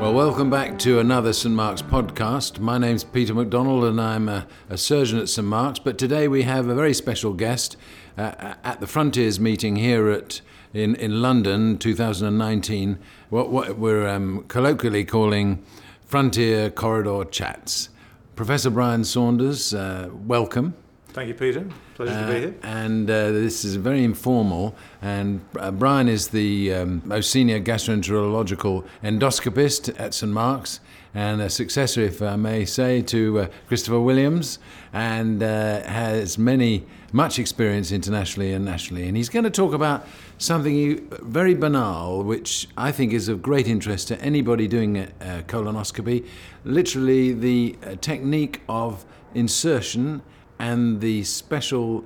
Well, welcome back to another St Mark's podcast. My name's Peter MacDonald and I'm a surgeon at St Mark's, but today we have a very special guest at the Frontiers meeting here in London 2019, what we're colloquially calling Frontier Corridor Chats. Professor Brian Saunders, welcome. Thank you, Peter. Pleasure to be here. And this is very informal. And Brian is the most senior gastroenterological endoscopist at St Mark's and a successor, if I may say, to Christopher Williams, and has much experience internationally and nationally. And he's going to talk about something very banal, which I think is of great interest to anybody doing a colonoscopy, literally the technique of insertion and the special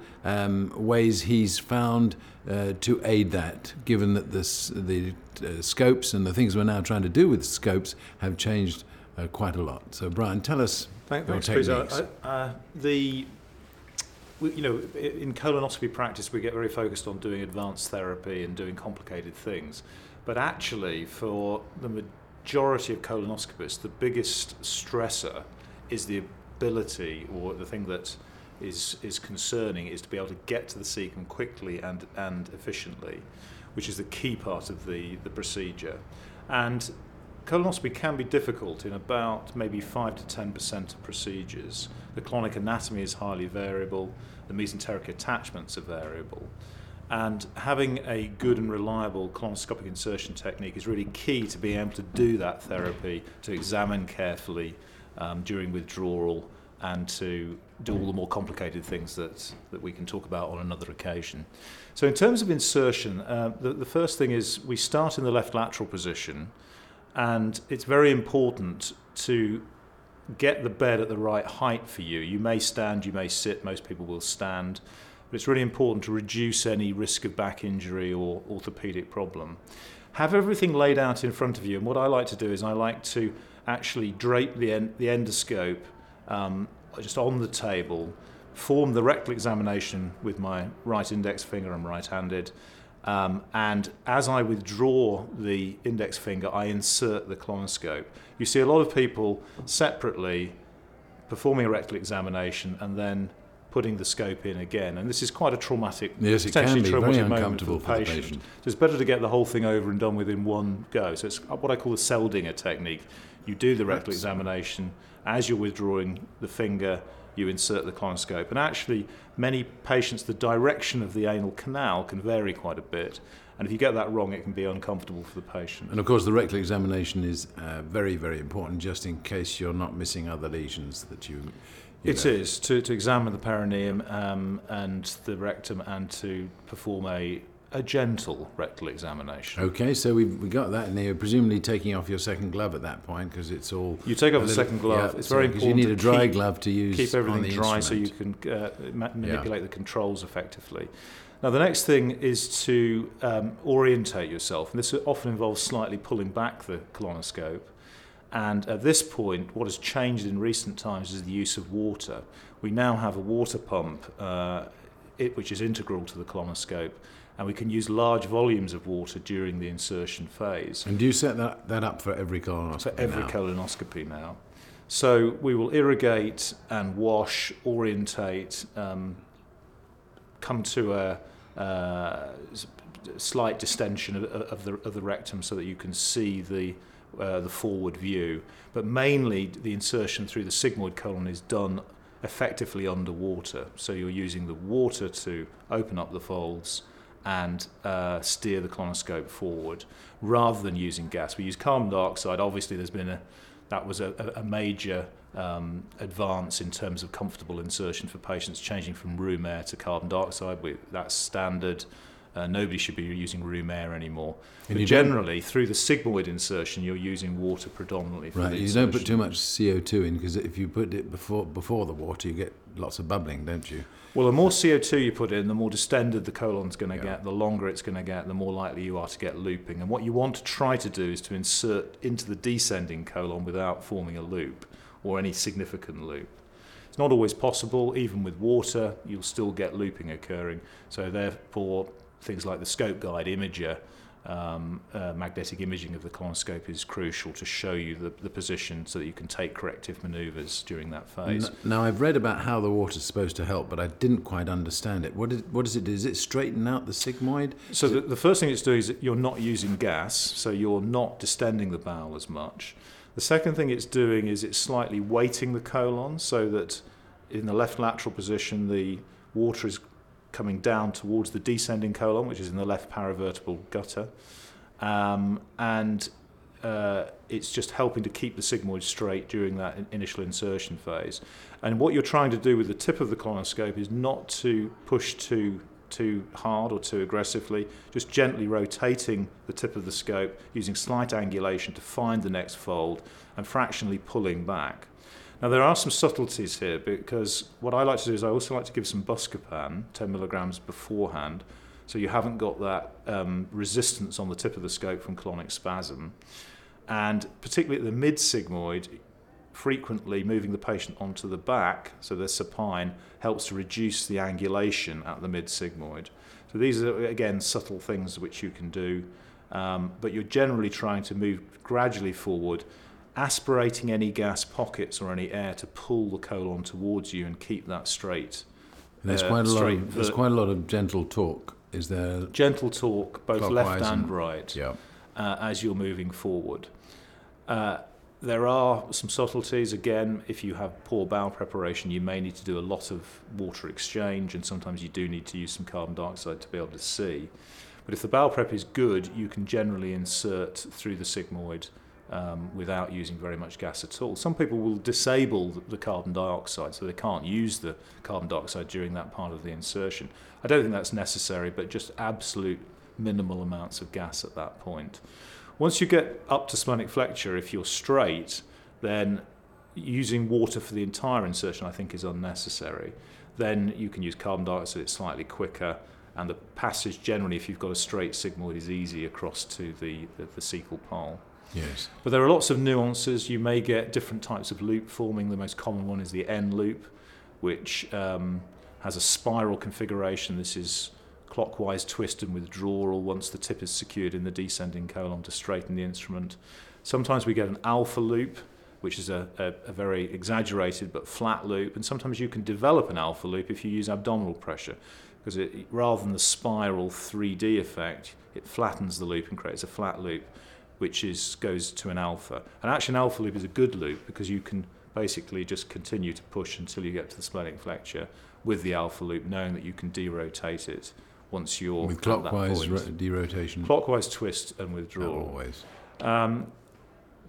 ways he's found to aid that, given that the scopes and the things we're now trying to do with scopes have changed quite a lot. So, Brian, tell us your techniques. Peter. In colonoscopy practice, we get very focused on doing advanced therapy and doing complicated things. But actually, for the majority of colonoscopists, the biggest stressor is the ability, or the thing that is concerning, is to be able to get to the cecum quickly and efficiently, which is the key part of the procedure. And colonoscopy can be difficult in about maybe 5 to 10% of procedures. The colonic anatomy is highly variable, the mesenteric attachments are variable. And having a good and reliable colonoscopic insertion technique is really key to being able to do that therapy, to examine carefully during withdrawal, and to do all the more complicated things that we can talk about on another occasion. So in terms of insertion, the first thing is we start in the left lateral position, and it's very important to get the bed at the right height for you. You may stand, you may sit, most people will stand, but it's really important to reduce any risk of back injury or orthopedic problem. Have everything laid out in front of you, and what I like to do is I like to actually drape the endoscope just on the table, form the rectal examination with my right index finger. I'm right-handed, and as I withdraw the index finger, I insert the colonoscope. You see a lot of people separately performing a rectal examination and then putting the scope in again, and this is quite a traumatic, potentially traumatic moment for the patient. So it's better to get the whole thing over and done with in one go. So it's what I call the Seldinger technique. You do the rectal examination, as you're withdrawing the finger, you insert the colonoscope. And actually, many patients, the direction of the anal canal can vary quite a bit. And if you get that wrong, it can be uncomfortable for the patient. And of course, the rectal examination is very, very important, just in case you're not missing other lesions that you... It is, to examine the perineum and the rectum, and to perform a gentle rectal examination. Okay, so we got that in there, presumably taking off your second glove at that point, because it's all... You take off the second glove. Yeah, it's very important, because you need a dry glove to use. Keep everything dry so you can manipulate the controls effectively. Now, the next thing is to orientate yourself, and this often involves slightly pulling back the colonoscope. And at this point, what has changed in recent times is the use of water. We now have a water pump, which is integral to the colonoscope, and we can use large volumes of water during the insertion phase. And do you set that up for every colonoscopy? For every colonoscopy now. So we will irrigate and wash, orientate, come to a slight distension of the rectum so that you can see the forward view, but mainly the insertion through the sigmoid colon is done effectively underwater. So you're using the water to open up the folds and steer the colonoscope forward, rather than using gas. We use carbon dioxide. Obviously, that was a major advance in terms of comfortable insertion for patients, changing from room air to carbon dioxide. That's standard. Nobody should be using room air anymore. But generally, through the sigmoid insertion, you're using water predominantly for the insertion. Don't put too much CO2 in, because if you put it before the water, you get lots of bubbling, don't you? Well, the more CO2 you put in, the more distended the colon's going to get, the longer it's going to get, the more likely you are to get looping. And what you want to try to do is to insert into the descending colon without forming a loop or any significant loop. It's not always possible. Even with water, you'll still get looping occurring. So therefore, things like the scope guide imager magnetic imaging of the colonoscope is crucial to show you the position so that you can take corrective manoeuvres during that phase. Now, I've read about how the water's supposed to help, but I didn't quite understand it. What does it do? Does it straighten out the sigmoid? So the first thing it's doing is that you're not using gas, so you're not distending the bowel as much. The second thing it's doing is it's slightly weighting the colon so that in the left lateral position the water is coming down towards the descending colon, which is in the left paravertebral gutter, and it's just helping to keep the sigmoid straight during that initial insertion phase. And what you're trying to do with the tip of the colonoscope is not to push too hard or too aggressively, just gently rotating the tip of the scope using slight angulation to find the next fold and fractionally pulling back. Now, there are some subtleties here, because what I like to do is I also like to give some buscopan, 10 milligrams beforehand, so you haven't got that resistance on the tip of the scope from colonic spasm. And particularly at the mid-sigmoid, frequently moving the patient onto the back, so they're supine, helps to reduce the angulation at the mid-sigmoid. So these are, again, subtle things which you can do, but you're generally trying to move gradually forward, aspirating any gas pockets or any air to pull the colon towards you and keep that straight. There's quite a lot of gentle torque, is there? Gentle torque, both left and right, yeah. As you're moving forward. There are some subtleties. Again, if you have poor bowel preparation, you may need to do a lot of water exchange, and sometimes you do need to use some carbon dioxide to be able to see. But if the bowel prep is good, you can generally insert through the sigmoid without using very much gas at all. Some people will disable the carbon dioxide, so they can't use the carbon dioxide during that part of the insertion. I don't think that's necessary, but just absolute minimal amounts of gas at that point. Once you get up to splenic flexure, if you're straight, then using water for the entire insertion I think is unnecessary. Then you can use carbon dioxide, it's slightly quicker, and the passage generally, if you've got a straight sigmoid, is easy across to the cecal pole. Yes. But there are lots of nuances. You may get different types of loop forming. The most common one is the N loop, which has a spiral configuration. This is clockwise twist and withdrawal once the tip is secured in the descending colon to straighten the instrument. Sometimes we get an alpha loop, which is a very exaggerated but flat loop. And sometimes you can develop an alpha loop if you use abdominal pressure, because rather than the spiral 3D effect, it flattens the loop and creates a flat loop, which goes to an alpha. And actually an alpha loop is a good loop, because you can basically just continue to push until you get to the splenic flexure with the alpha loop, knowing that you can derotate it once you're with clockwise derotation. Clockwise twist and withdrawal. Not always.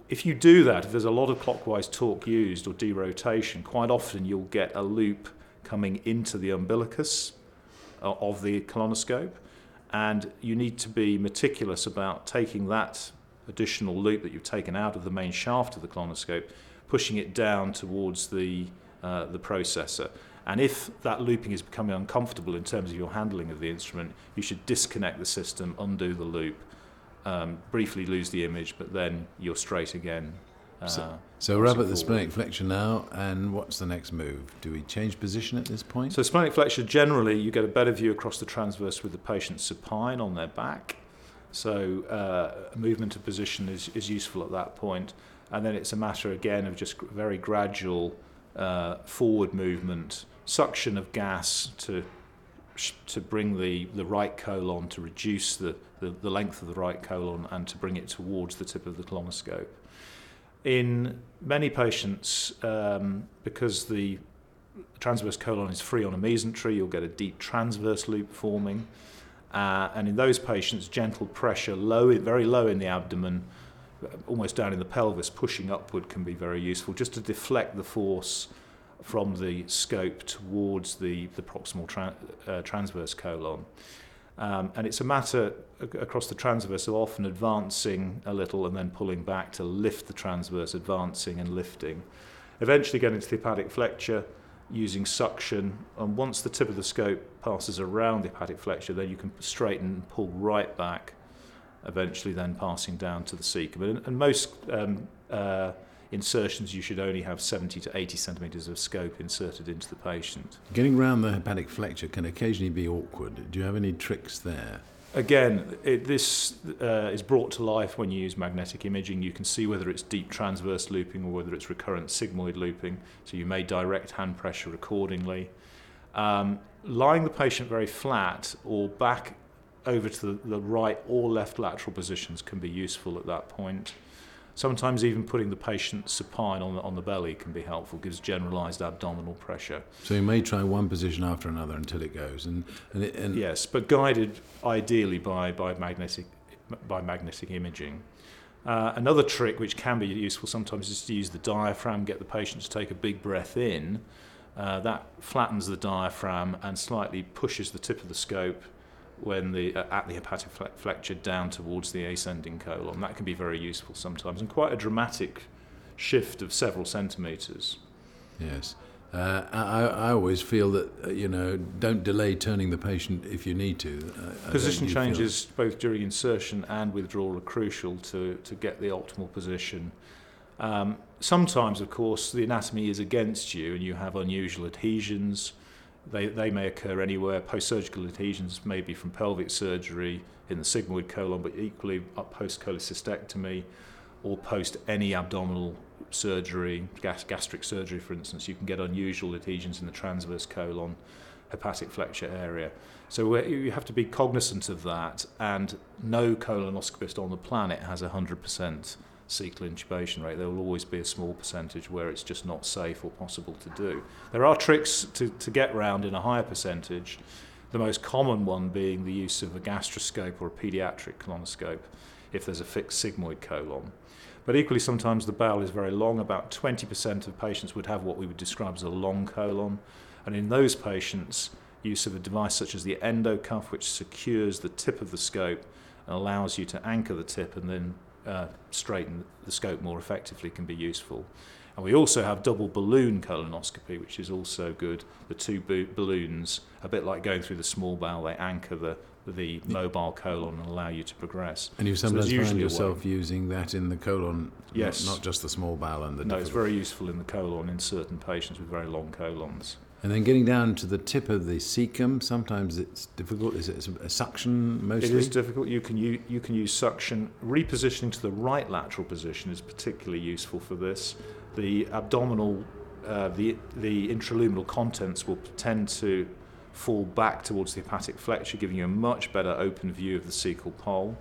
If you do that, if there's a lot of clockwise torque used or derotation, quite often you'll get a loop coming into the umbilicus of the colonoscope, and you need to be meticulous about taking that additional loop that you've taken out of the main shaft of the colonoscope, pushing it down towards the processor. And if that looping is becoming uncomfortable in terms of your handling of the instrument, you should disconnect the system, undo the loop, briefly lose the image, but then you're straight again. So we're up at the splenic flexure now, and what's the next move? Do we change position at this point? So splenic flexure, generally, you get a better view across the transverse with the patient supine on their back. So movement of position is useful at that point. And then it's a matter, again, of just very gradual forward movement, suction of gas to bring the right colon, to reduce the length of the right colon and to bring it towards the tip of the colonoscope. In many patients, because the transverse colon is free on a mesentery, you'll get a deep transverse loop forming. And in those patients, gentle pressure, very low in the abdomen, almost down in the pelvis, pushing upward can be very useful, just to deflect the force from the scope towards the proximal transverse colon. And it's a matter across the transverse of often advancing a little and then pulling back to lift the transverse, advancing and lifting. Eventually getting to the hepatic flexure, using suction, and once the tip of the scope passes around the hepatic flexure, then you can straighten and pull right back, eventually then passing down to the cecum. And most insertions, you should only have 70 to 80 centimetres of scope inserted into the patient. Getting round the hepatic flexure can occasionally be awkward. Do you have any tricks there? Again, this is brought to life when you use magnetic imaging. You can see whether it's deep transverse looping or whether it's recurrent sigmoid looping. So you may direct hand pressure accordingly. Lying the patient very flat or back over to the right or left lateral positions can be useful at that point. Sometimes even putting the patient supine on the belly can be helpful, gives generalized abdominal pressure. So you may try one position after another until it goes. And yes, but guided ideally by magnetic imaging. Another trick which can be useful sometimes is to use the diaphragm, get the patient to take a big breath in. That flattens the diaphragm and slightly pushes the tip of the scope at the hepatic flexure down towards the ascending colon. That can be very useful sometimes, and quite a dramatic shift of several centimetres. Yes. I always feel that, don't delay turning the patient if you need to. Position changes both during insertion and withdrawal are crucial to get the optimal position. Sometimes, of course, the anatomy is against you and you have unusual adhesions. They may occur anywhere. Post-surgical adhesions may be from pelvic surgery in the sigmoid colon, but equally post-cholecystectomy or post any abdominal surgery, gastric surgery, for instance. You can get unusual adhesions in the transverse colon, hepatic flexure area. So you have to be cognizant of that, and no colonoscopist on the planet has 100% cecal intubation rate. There will always be a small percentage where it's just not safe or possible to do. There are tricks to get round in a higher percentage, the most common one being the use of a gastroscope or a pediatric colonoscope if there's a fixed sigmoid colon. But equally, sometimes the bowel is very long. About 20% of patients would have what we would describe as a long colon, and in those patients, use of a device such as the endocuff, which secures the tip of the scope and allows you to anchor the tip and then straighten the scope more effectively, can be useful. And we also have double balloon colonoscopy, which is also good. The two balloons, a bit like going through the small bowel, they anchor the mobile colon and allow you to progress. And you sometimes find yourself using that in the colon, yes, not just the small bowel and the difficult. No, it's very useful in the colon in certain patients with very long colons. And then getting down to the tip of the cecum, sometimes it's difficult. Is it a suction mostly? It is difficult. You can use suction. Repositioning to the right lateral position is particularly useful for this. The abdominal, the intraluminal contents will tend to fall back towards the hepatic flexure, giving you a much better open view of the cecal pole.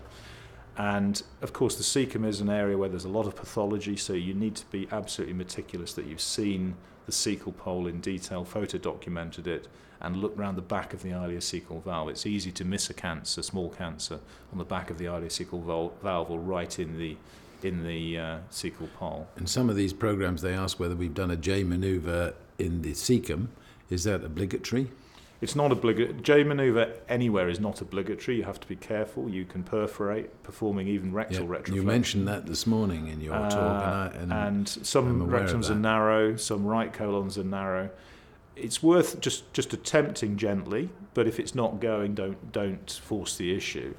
And of course, the cecum is an area where there's a lot of pathology, so you need to be absolutely meticulous that you've seen the cecal pole in detail, photo-documented it, and look round the back of the ileocecal valve. It's easy to miss a cancer, small cancer, on the back of the ileocecal valve or right in the cecal pole. In some of these programs, they ask whether we've done a J manoeuvre in the cecum. Is that obligatory? It's not obligatory. J manoeuvre anywhere is not obligatory. You have to be careful. You can perforate, performing even rectal retroflexion. You mentioned that this morning in your talk. And some rectums are narrow, some right colons are narrow. It's worth just attempting gently, but if it's not going, don't force the issue.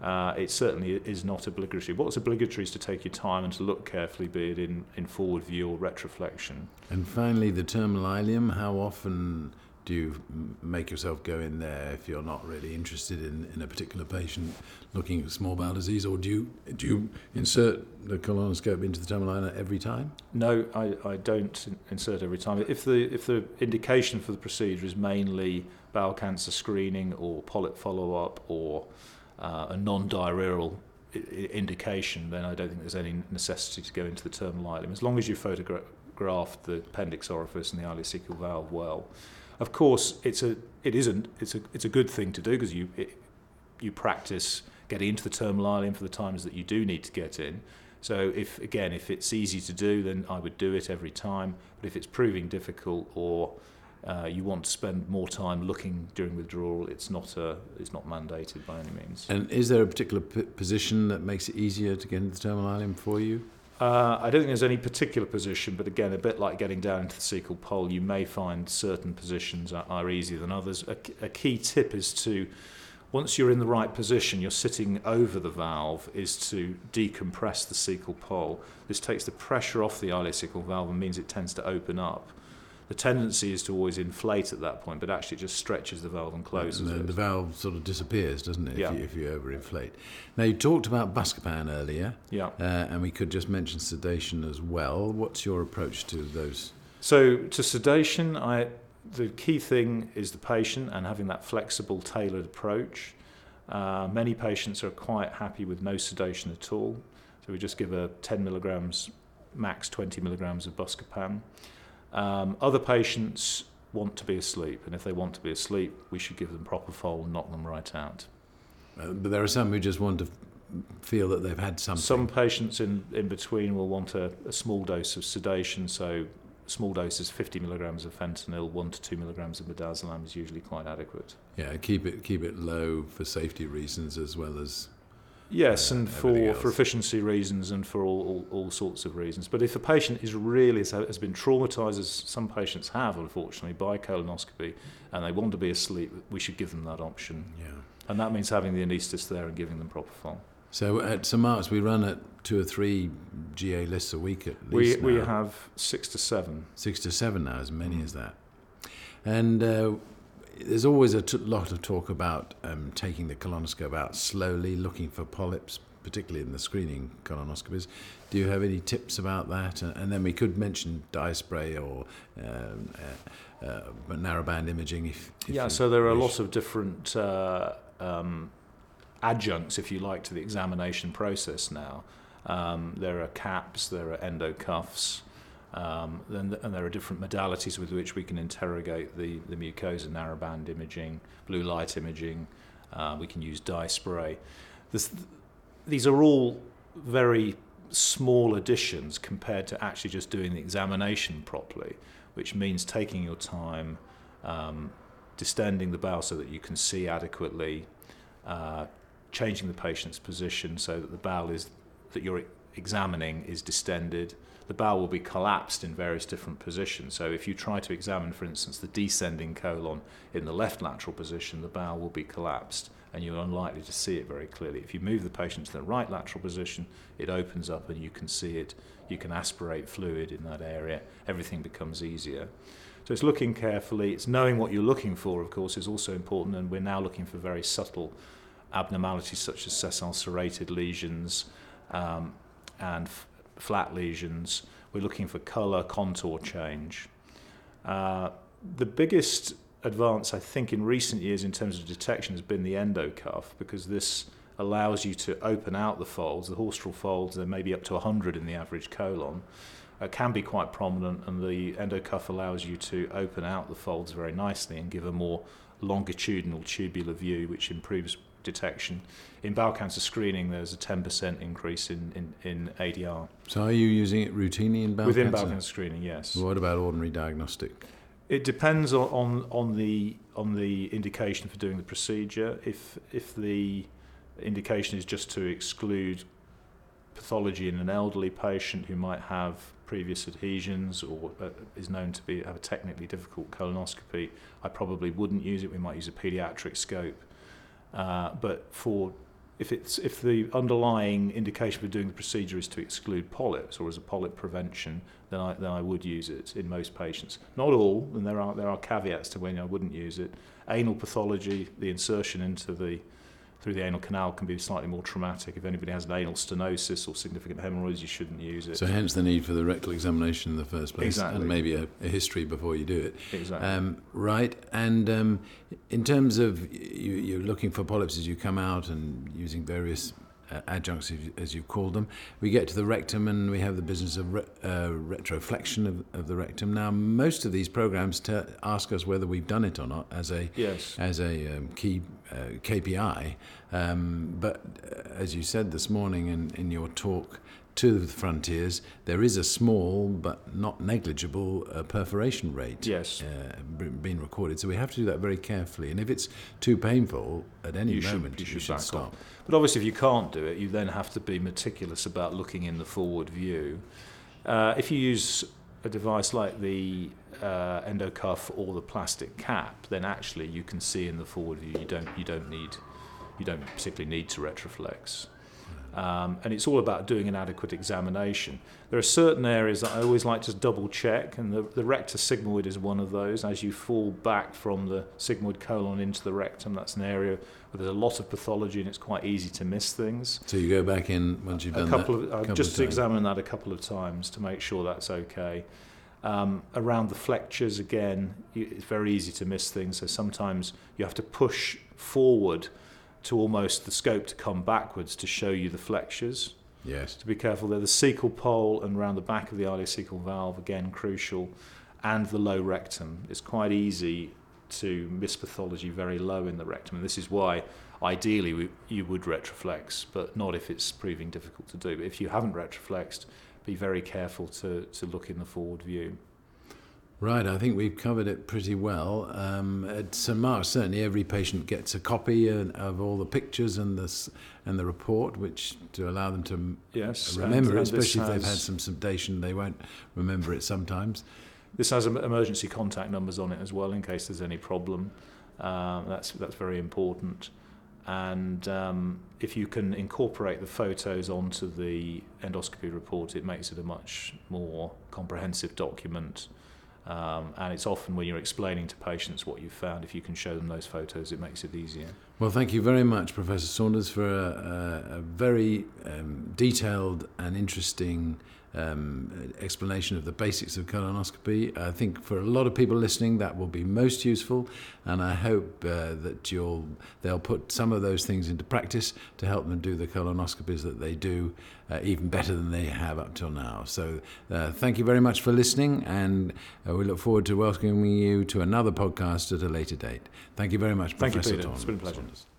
It certainly is not obligatory. What's obligatory is to take your time and to look carefully, be it in forward view or retroflexion. And finally, the terminal ileum, how often do you make yourself go in there if you're not really interested in a particular patient looking at small bowel disease, or do you insert the colonoscope into the terminal ileum every time? No, I don't insert every time. If the indication for the procedure is mainly bowel cancer screening or polyp follow-up or a non-diarrheal indication, then I don't think there's any necessity to go into the terminal ileum, as long as you photograph the appendix orifice and the ileocecal valve well. Of course, it's a good thing to do, because you practice getting into the terminal ileum for the times that you do need to get in. So if it's easy to do, then I would do it every time. But if it's proving difficult, or you want to spend more time looking during withdrawal, it's not mandated by any means. And is there a particular position that makes it easier to get into the terminal ileum for you? I don't think there's any particular position, but again, a bit like getting down into the cecal pole, you may find certain positions are easier than others. A key tip is to, once you're in the right position, you're sitting over the valve, is to decompress the cecal pole. This takes the pressure off the ileocecal valve and means it tends to open up. the tendency is to always inflate at that point, but actually it just stretches the valve and closes and it. The valve sort of disappears, doesn't it, if you overinflate. Now, you talked about buscopan earlier, and we could just mention sedation as well. What's your approach to those? So to sedation, the key thing is the patient and having that flexible, tailored approach. Many patients are quite happy with no sedation at all. So we just give a 10 milligrams, max 20 milligrams of buscopan. Other patients want to be asleep, and if they want to be asleep, we should give them propofol and knock them right out. But there are some who just want to feel that they've had something. Some patients in between will want a small dose of sedation, so small doses, 50 milligrams of fentanyl, 1 to 2 milligrams of midazolam is usually quite adequate. Yeah, keep it low for safety reasons as well as yes, and for efficiency reasons and for all sorts of reasons. But if a patient is really has been traumatised, as some patients have, unfortunately, by colonoscopy, and they want to be asleep, we should give them that option. Yeah, and that means having the anaesthetist there and giving them propofol. So at St Mark's, we run at 2 or 3 GA lists a week at least. We have 6 to 7. 6 to 7 now, as many as that. And there's always a lot of talk about taking the colonoscope out slowly, looking for polyps, particularly in the screening colonoscopies. Do you have any tips about that? And then we could mention dye spray or narrowband imaging. So there are a lot of different adjuncts, if you like, to the examination process now. There are caps, there are endocuffs, and there are different modalities with which we can interrogate the mucosa, narrowband imaging, blue light imaging, we can use dye spray. These are all very small additions compared to actually just doing the examination properly, which means taking your time, distending the bowel so that you can see adequately, changing the patient's position so that the bowel that you're examining is distended. The bowel will be collapsed in various different positions. So if you try to examine, for instance, the descending colon in the left lateral position, the bowel will be collapsed and you're unlikely to see it very clearly. If you move the patient to the right lateral position, it opens up and you can see it. You can aspirate fluid in that area. Everything becomes easier. So it's looking carefully. It's knowing what you're looking for, of course, is also important, and we're now looking for very subtle abnormalities such as sessile serrated lesions and flat lesions. We're looking for colour, contour change. The biggest advance, I think, in recent years in terms of detection has been the endocuff, because this allows you to open out the folds, the haustral folds. There may be up to 100 in the average colon. It can be quite prominent, and the endocuff allows you to open out the folds very nicely and give a more longitudinal tubular view, which improves detection. In bowel cancer screening, there's a 10% increase in ADR. So are you using it routinely in bowel cancer? Within bowel cancer screening, yes. What about ordinary diagnostic? It depends on the indication for doing the procedure. If the indication is just to exclude pathology in an elderly patient who might have previous adhesions or is known to have a technically difficult colonoscopy, I probably wouldn't use it. We might use a paediatric scope. But if the underlying indication for doing the procedure is to exclude polyps or as a polyp prevention, then I would use it in most patients. Not all, and there are caveats to when I wouldn't use it. Anal pathology, the insertion through the anal canal can be slightly more traumatic. If anybody has an anal stenosis or significant hemorrhoids, you shouldn't use it. So hence the need for the rectal examination in the first place. Exactly. And maybe a history before you do it. Exactly. Right, and in terms of you're looking for polyps as you come out and using various adjuncts, as you've called them, we get to the rectum and we have the business of retroflexion of the rectum. Now, most of these programs ask us whether we've done it or not as a key KPI. But as you said this morning in your talk to the Frontiers, there is a small but not negligible perforation rate being recorded. So we have to do that very carefully. And if it's too painful at any moment, you should stop. Off. But obviously if you can't do it, you then have to be meticulous about looking in the forward view. If you use a device like the endocuff or the plastic cap, then actually you can see in the forward view. You don't particularly need to retroflex. And it's all about doing an adequate examination. There are certain areas that I always like to double check, and the rectus sigmoid is one of those. As you fall back from the sigmoid colon into the rectum, that's an area where there's a lot of pathology and it's quite easy to miss things. So you go back in once you've done that? I've just examined that a couple of times to make sure that's okay. Around the flexures, again, it's very easy to miss things, so sometimes you have to push forward to almost the scope to come backwards to show you the flexures. Yes. To be careful there. The cecal pole and round the back of the ileocecal valve, again, crucial. And the low rectum. It's quite easy to miss pathology very low in the rectum. And this is why, ideally, you would retroflex, but not if it's proving difficult to do. But if you haven't retroflexed, be very careful to look in the forward view. Right, I think we've covered it pretty well. At St Mark's, certainly every patient gets a copy of all the pictures and the report, which to allow them to remember it, especially if they've had some sedation, they won't remember it sometimes. This has emergency contact numbers on it as well in case there's any problem. That's very important. And if you can incorporate the photos onto the endoscopy report, it makes it a much more comprehensive document. And it's often when you're explaining to patients what you've found, if you can show them those photos, it makes it easier. Well, thank you very much, Professor Saunders, for a very detailed and interesting explanation of the basics of colonoscopy. I think for a lot of people listening, that will be most useful, and I hope that they'll put some of those things into practice to help them do the colonoscopies that they do even better than they have up till now. So thank you very much for listening, and we look forward to welcoming you to another podcast at a later date. Thank you very much, Professor Saunders. Thank you, Peter. It's been a pleasure.